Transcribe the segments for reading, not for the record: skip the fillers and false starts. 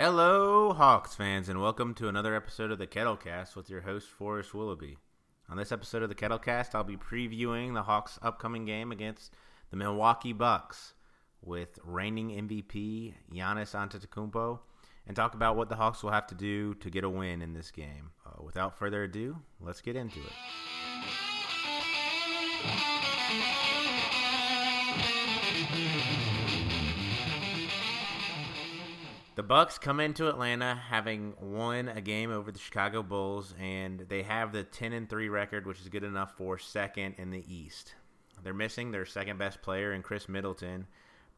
Hello, Hawks fans, and welcome to another episode of the Kettlecast with your host, Forrest Willoughby. On this episode of the Kettlecast, I'll be previewing the Hawks' upcoming game against the Milwaukee Bucks with reigning MVP Giannis Antetokounmpo, and talk about what the Hawks will have to do to get a win in this game. Without further ado, let's get into it. The Bucks come into Atlanta having won a game over the Chicago Bulls, and they have the 10-3 record, which is good enough for second in the East. They're missing their second-best player in Chris Middleton,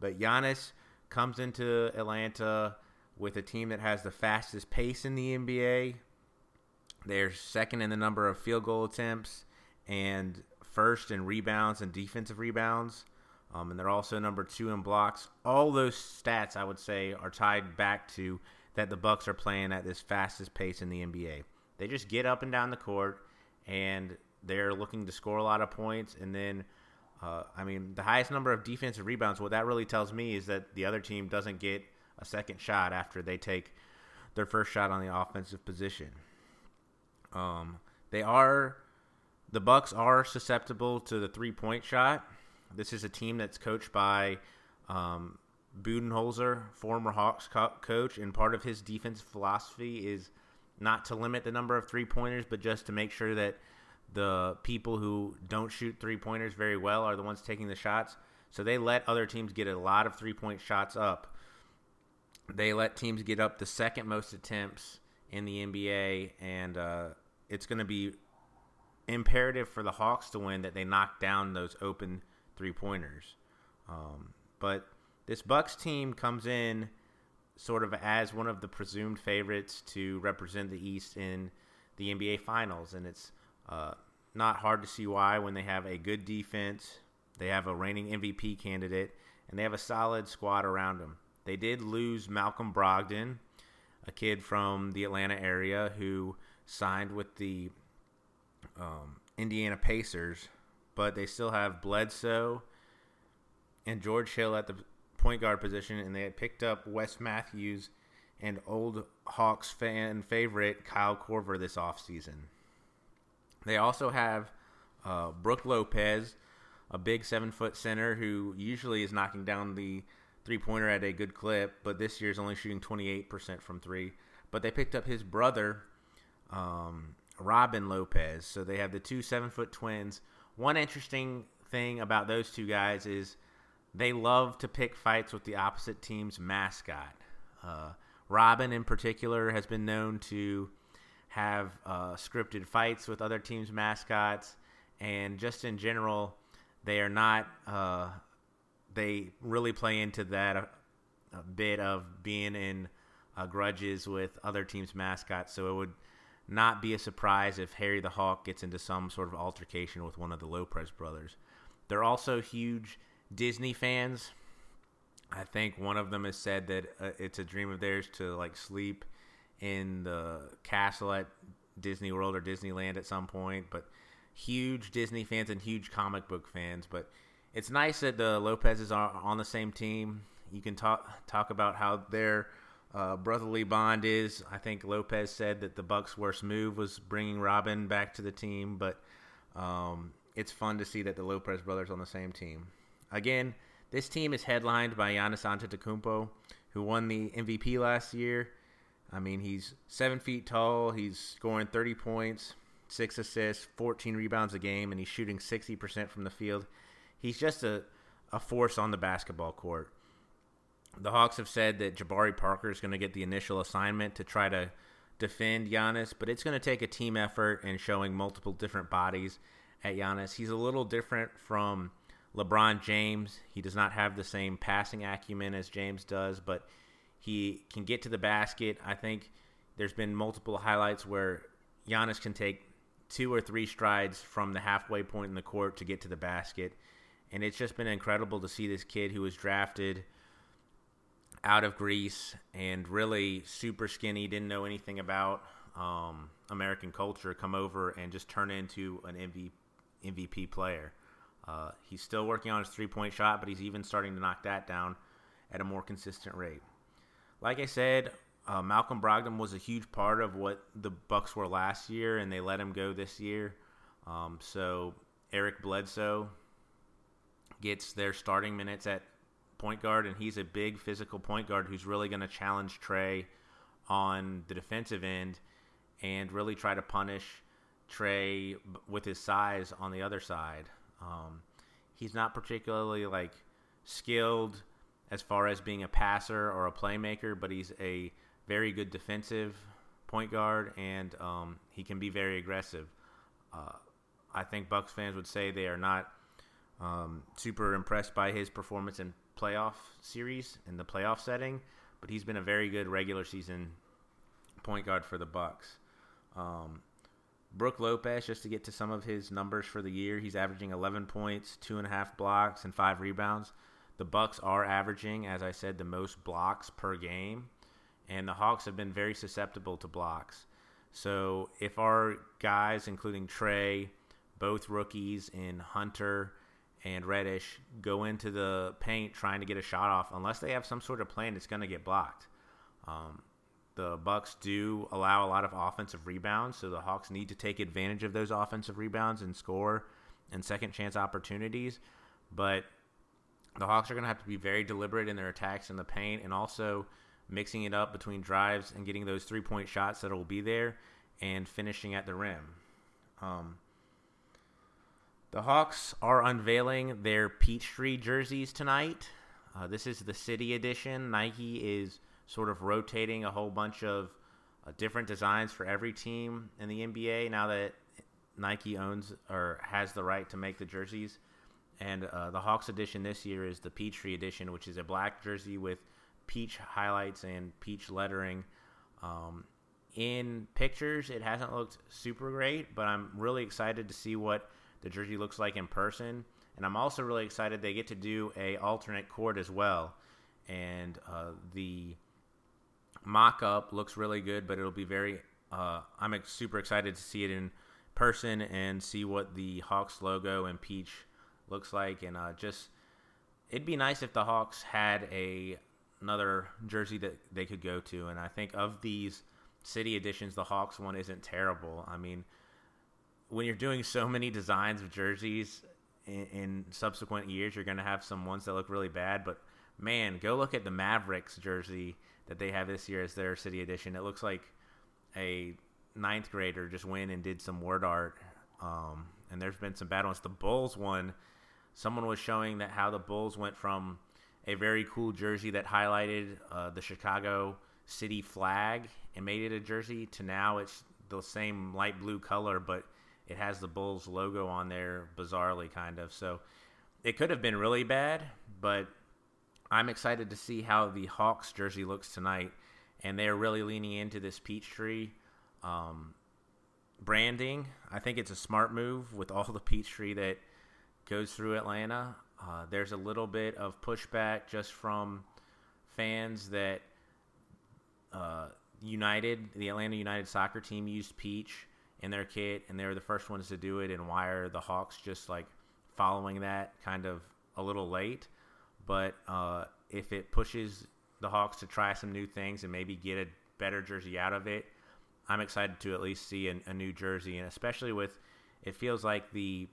but Giannis comes into Atlanta with a team that has the fastest pace in the NBA. They're second in the number of field goal attempts and first in rebounds and defensive rebounds. And they're also number 2 in blocks. All those stats, I would say, are tied back to that the Bucks are playing at this fastest pace in the NBA. They just get up and down the court, and they're looking to score a lot of points. And then, the highest number of defensive rebounds, what that really tells me is that the other team doesn't get a second shot after they take their first shot on the offensive position. The Bucks are susceptible to the three-point shot. This is a team that's coached by Budenholzer, former Hawks coach, and part of his defensive philosophy is not to limit the number of three-pointers, but just to make sure that the people who don't shoot three-pointers very well are the ones taking the shots. So they let other teams get a lot of three-point shots up. They let teams get up the second most attempts in the NBA, and it's going to be imperative for the Hawks to win that they knock down those open three-pointers. But this Bucks team comes in sort of as one of the presumed favorites to represent the East in the NBA Finals, and it's not hard to see why when they have a good defense, they have a reigning MVP candidate, and they have a solid squad around them. They did lose Malcolm Brogdon, a kid from the Atlanta area who signed with the Indiana Pacers, but they still have Bledsoe and George Hill at the point guard position, and they had picked up Wes Matthews and old Hawks fan favorite Kyle Korver this offseason. They also have Brook Lopez, a big 7-foot center who usually is knocking down the three-pointer at a good clip, but this year is only shooting 28% from three. But they picked up his brother, Robin Lopez, so they have the two 7-foot twins. One interesting thing about those two guys is they love to pick fights with the opposite team's mascot. Robin, in particular, has been known to have scripted fights with other teams' mascots, and just in general, they are not. They really play into that a bit of being in grudges with other teams' mascots, so it would not be a surprise if Harry the Hawk gets into some sort of altercation with one of the Lopez brothers. They're also huge Disney fans. I think one of them has said that it's a dream of theirs to like sleep in the castle at Disney World or Disneyland at some point, but huge Disney fans and huge comic book fans. But it's nice that the Lopezes are on the same team. You can talk about how they're brotherly bond is. I think Lopez said that the Bucks' worst move was bringing Robin back to the team, but it's fun to see that the Lopez brothers on the same team. Again, this team is headlined by Giannis Antetokounmpo, who won the MVP last year. I mean, he's 7 feet tall. He's scoring 30 points, 6 assists, 14 rebounds a game, and he's shooting 60% from the field. He's just a force on the basketball court. The Hawks have said that Jabari Parker is going to get the initial assignment to try to defend Giannis, but it's going to take a team effort and showing multiple different bodies at Giannis. He's a little different from LeBron James. He does not have the same passing acumen as James does, but he can get to the basket. I think there's been multiple highlights where Giannis can take 2 or 3 strides from the halfway point in the court to get to the basket, and it's just been incredible to see this kid who was drafted out of Greece and really super skinny, didn't know anything about American culture, come over and just turn into an MVP player. He's still working on his three-point shot, but he's even starting to knock that down at a more consistent rate. Like I said, Malcolm Brogdon was a huge part of what the Bucks were last year, and they let him go this year. So Eric Bledsoe gets their starting minutes at point guard, and he's a big physical point guard who's really going to challenge Trey on the defensive end and really try to punish Trey with his size on the other side. He's not particularly skilled as far as being a passer or a playmaker, but he's a very good defensive point guard, and he can be very aggressive. I think Bucks fans would say they are not super impressed by his performance in playoff series, in the playoff setting, but he's been a very good regular season point guard for the Bucks. Brook Lopez, just to get to some of his numbers for the year, he's averaging 11 points, 2.5 blocks, and 5 rebounds. The Bucks are averaging, as I said, the most blocks per game, and the Hawks have been very susceptible to blocks. So if our guys, including Trey, both rookies, and Hunter and Reddish, go into the paint trying to get a shot off, unless they have some sort of plan, it's going to get blocked. The Bucks do allow a lot of offensive rebounds, so the Hawks need to take advantage of those offensive rebounds and score and second chance opportunities. But the Hawks are going to have to be very deliberate in their attacks in the paint, and also mixing it up between drives and getting those three-point shots that will be there and finishing at the rim. The Hawks are unveiling their Peachtree jerseys tonight. This is the city edition. Nike is sort of rotating a whole bunch of different designs for every team in the NBA now that Nike owns or has the right to make the jerseys. And the Hawks edition this year is the Peachtree edition, which is a black jersey with peach highlights and peach lettering. In pictures, it hasn't looked super great, but I'm really excited to see what the jersey looks like in person. And I'm also really excited they get to do an alternate court as well. And the mock-up looks really good, but it'll be very I'm super excited to see it in person and see what the Hawks logo and peach looks like. And it'd be nice if the Hawks had another jersey that they could go to. And I think of these city editions, the Hawks one isn't terrible. I mean, when you're doing so many designs of jerseys in subsequent years, you're going to have some ones that look really bad. But, man, go look at the Mavericks jersey that they have this year as their city edition. It looks like a ninth grader just went and did some word art, and there's been some bad ones. The Bulls one, someone was showing that how the Bulls went from a very cool jersey that highlighted the Chicago city flag and made it a jersey to now it's the same light blue color, but it has the Bulls logo on there, bizarrely, kind of. So it could have been really bad, but I'm excited to see how the Hawks jersey looks tonight. And they're really leaning into this Peachtree branding. I think it's a smart move with all the Peachtree that goes through Atlanta. There's a little bit of pushback just from fans that the Atlanta United soccer team used peach in their kit, and they were the first ones to do it, and why are the Hawks just following that, kind of a little late? But if it pushes the Hawks to try some new things and maybe get a better jersey out of it, I'm excited to at least see a new jersey, and especially with, it feels like the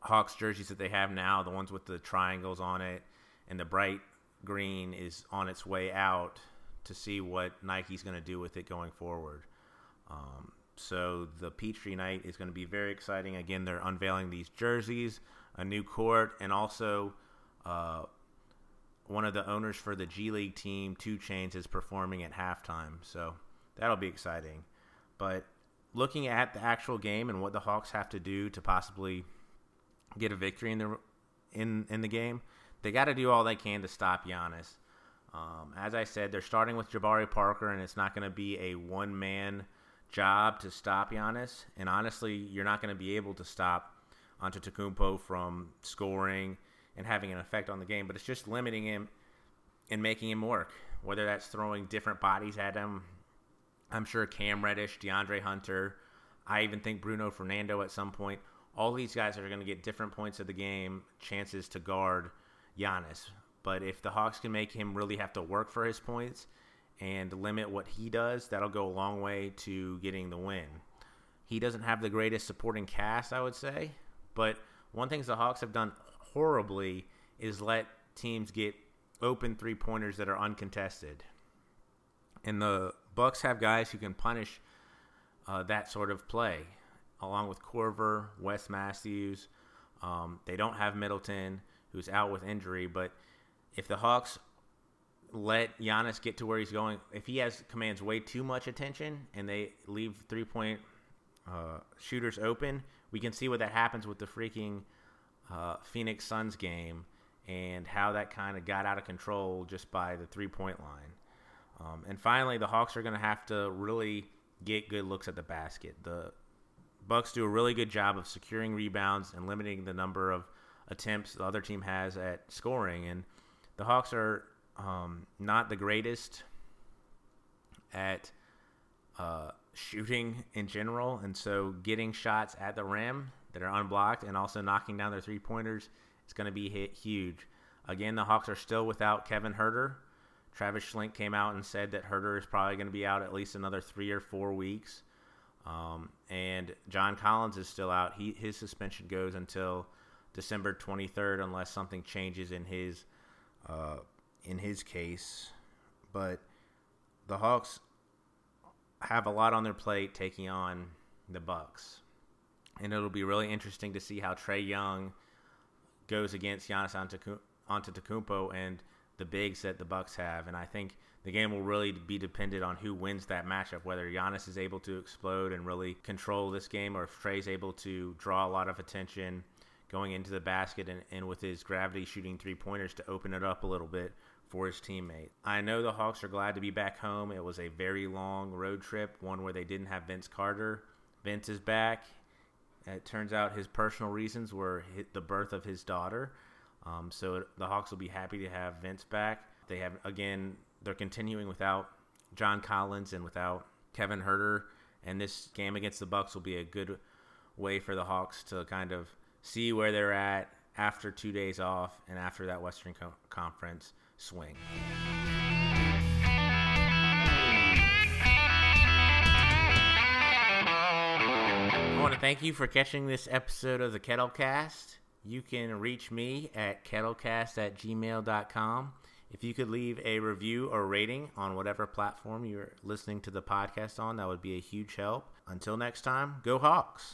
Hawks jerseys that they have now, the ones with the triangles on it and the bright green, is on its way out to see what Nike's going to do with it going forward. So the Peachtree night is going to be very exciting. Again, they're unveiling these jerseys, a new court, and also one of the owners for the G League team, 2 Chainz, is performing at halftime. So that'll be exciting. But looking at the actual game and what the Hawks have to do to possibly get a victory in the game, they got to do all they can to stop Giannis. As I said, they're starting with Jabari Parker, and it's not going to be a one-man job to stop Giannis, and honestly, you're not going to be able to stop Antetokounmpo from scoring and having an effect on the game, but it's just limiting him and making him work, whether that's throwing different bodies at him. I'm sure Cam Reddish, DeAndre Hunter, I even think Bruno Fernando at some point, all these guys are going to get different points of the game, chances to guard Giannis, but if the Hawks can make him really have to work for his points and limit what he does, that'll go a long way to getting the win. He doesn't have the greatest supporting cast, I would say, but one thing the Hawks have done horribly is let teams get open three-pointers that are uncontested. And the Bucks have guys who can punish that sort of play, along with Korver, Wes Matthews. They don't have Middleton, who's out with injury, but if the Hawks let Giannis get to where he's going, if he commands way too much attention and they leave three-point shooters open, we can see what that happens with the freaking Phoenix Suns game and how that kind of got out of control just by the three-point line. And finally, the Hawks are going to have to really get good looks at the basket. The Bucks do a really good job of securing rebounds and limiting the number of attempts the other team has at scoring. And the Hawks are not the greatest at shooting in general. And so getting shots at the rim that are unblocked and also knocking down their three-pointers is going to be huge. Again, the Hawks are still without Kevin Herter. Travis Schlink came out and said that Herter is probably going to be out at least another 3 or 4 weeks. And John Collins is still out. His suspension goes until December 23rd unless something changes in his case. But the Hawks have a lot on their plate taking on the Bucks. And it'll be really interesting to see how Trey Young goes against Giannis Antetokounmpo and the bigs that the Bucks have. And I think the game will really be dependent on who wins that matchup, whether Giannis is able to explode and really control this game, or if Trey's able to draw a lot of attention going into the basket and with his gravity shooting three-pointers to open it up a little bit for his teammate. I know the Hawks are glad to be back home. It was a very long road trip, one where they didn't have Vince Carter. Vince is back. It turns out his personal reasons were the birth of his daughter. So the Hawks will be happy to have Vince back. They have, again, they're continuing without John Collins and without Kevin Herter. And this game against the Bucks will be a good way for the Hawks to kind of see where they're at after 2 days off and after that Western Conference swing. I want to thank you for catching this episode of the Kettlecast. You can reach me at kettlecast@gmail.com. If you could leave a review or rating on whatever platform you're listening to the podcast on, that would be a huge help. Until next time, go Hawks!